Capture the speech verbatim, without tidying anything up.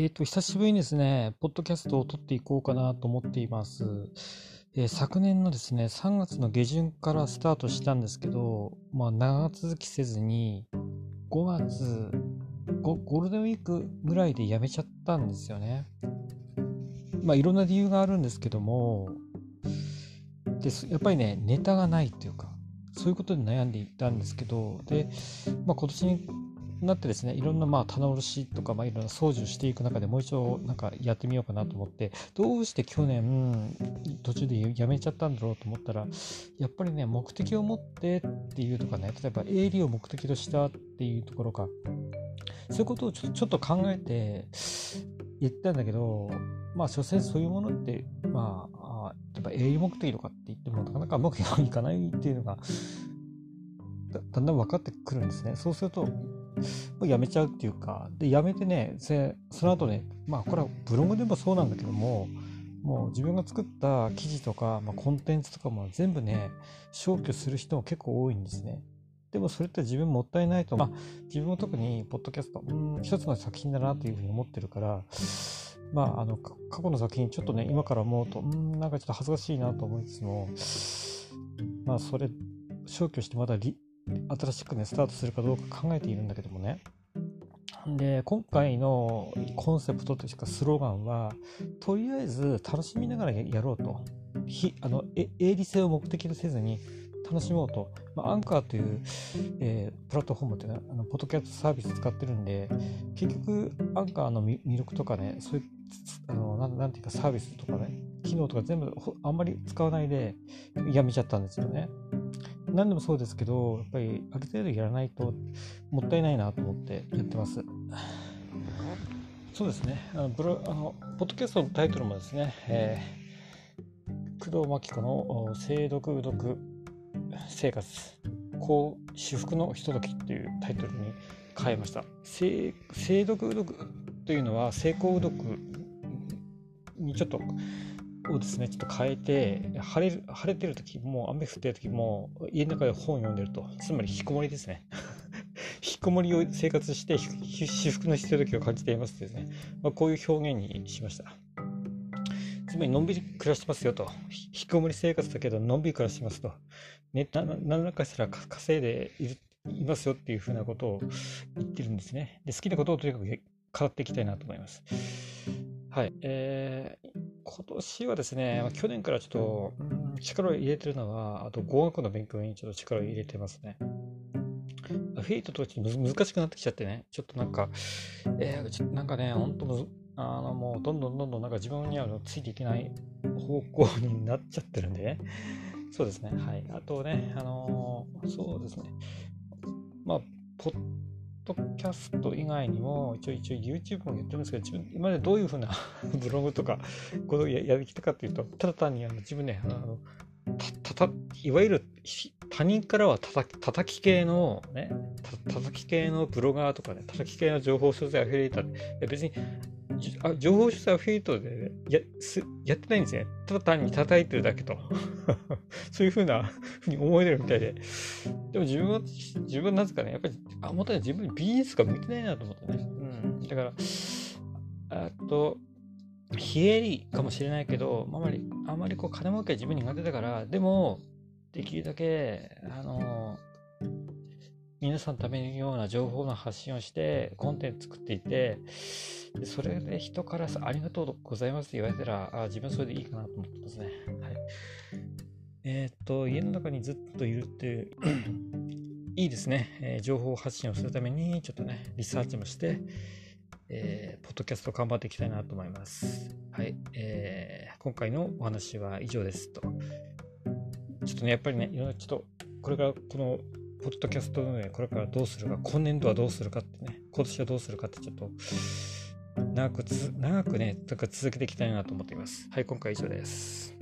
えーと、久しぶりにですね、ポッドキャストを撮っていこうかなと思っています。えー、昨年のですね、さんがつの下旬からスタートしたんですけど、まあ、長続きせずに、ごがつ、ゴ、ゴールデンウィークぐらいでやめちゃったんですよね。まあ、いろんな理由があるんですけども、でやっぱりね、ネタがないというか、そういうことで悩んでいたんですけど、で、まあ、今年になってですね、いろんなまあ棚卸しとか、まあいろんな掃除をしていく中でもう一度なんかやってみようかなと思って、どうして去年途中でやめちゃったんだろうと思ったら、やっぱりね、目的を持ってっていうとかね、例えば営利を目的としたっていうところか、そういうことをちょ、ちょっと考えて言ったんだけど、まあ所詮そういうものってまあやっぱ営利目的とかって言ってもなかなかうまくいかないっていうのが だ, だんだん分かってくるんですね。そうするとやめちゃうっていうか、でやめてね、その後ね、まあこれはブログでもそうなんだけども、もう自分が作った記事とか、まあ、コンテンツとかも全部ね消去する人も結構多いんですね。でもそれって自分もったいないと、まあ、自分も特にポッドキャストうん一つの作品だなというふうに思ってるから、まああの過去の作品ちょっとね今から思うとうんなんかちょっと恥ずかしいなと思いつつも、まあそれ消去してまたリ新しくねスタートするかどうか考えているんだけどもね。で今回のコンセプトというかスローガンは、とりあえず楽しみながらやろうと、非あの営利性を目的とせずに楽しもうと、まあ、アンカーという、えー、プラットフォームというのあのポッドキャストサービス使ってるんで、結局アンカーの魅力とかね、そういうあのな ん, なんていうかサービスとかね、機能とか全部あんまり使わないでやめちゃったんですよね。何でもそうですけど、やっぱりある程度やらないともったいないなと思ってやってます。そうですね。あのブロあのポッドキャストのタイトルもですね、えー、工藤真紀子の精読読生活こう至福のひとときというタイトルに変えました。精読読というのは成功読にちょっとをですね、ちょっと変えて、晴れる、晴れてる時も雨降ってる時も家の中で本読んでると、つまり引きこもりですね。引きこもりを生活して至福のひとときを感じていますですね。まあ、こういう表現にしました。つまりのんびり暮らしてますよと、引きこもり生活だけどのんびり暮らしてますと、ね、何らかしたら稼いでいるいますよっていうふうなことを言ってるんですね。で好きなことをとにかく語っていきたいなと思います。はい、えー、今年はですね、去年からちょっと力を入れてるのは、あと語学の勉強にちょっと力を入れてますね。アフィリエイトとかちょっと難しくなってきちゃってね、ちょっとなんか、えー、ちょっとなんかね、本当むあのもうどんどんどんどんなんか自分にはついていけない方向になっちゃってるんでね。そうですね。はい。あとね、あのー、そうですね。まあポッポッドキャスト以外にも一応一応 YouTube もやってるんですけど、自分今までどういうふうなブログとかこうやってきたかというと、ただ単にあの自分ね、あのたたたいわゆる他人からはたた叩き系のね、た叩き系のブロガーとかね、叩き系の情報所在アフィリエイター、いや別にあ情報所在アフィリエイトで、ね、や, すやってないんですね。ただ単に叩いてるだけとそういうふうなふうに思えてるみたいで、でも自分は自分なぜかね、やっぱりあもとに自分にビジネスが向いてないなと思ってね、うん、だからあと非営利かもしれないけど、あまりあまりこう金儲けは自分に苦手だから、でもできるだけあの皆さんのためのような情報の発信をしてコンテンツ作っていて、それで人からさありがとうございますって言われたら、あ自分それでいいかなと思ってますね。はい、えっと家の中にずっといるっていういいですね、えー、情報発信をするためにちょっとねリサーチもして、えー、ポッドキャストを頑張っていきたいなと思います。はい、えー、今回のお話は以上ですと。ちょっとねやっぱりね、いろいろちょっとこれからこのポッドキャストのこれからどうするか、今年度はどうするかってね、今年はどうするかってちょっと長くつ長くねとか続けていきたいなと思っています。はい、今回以上です。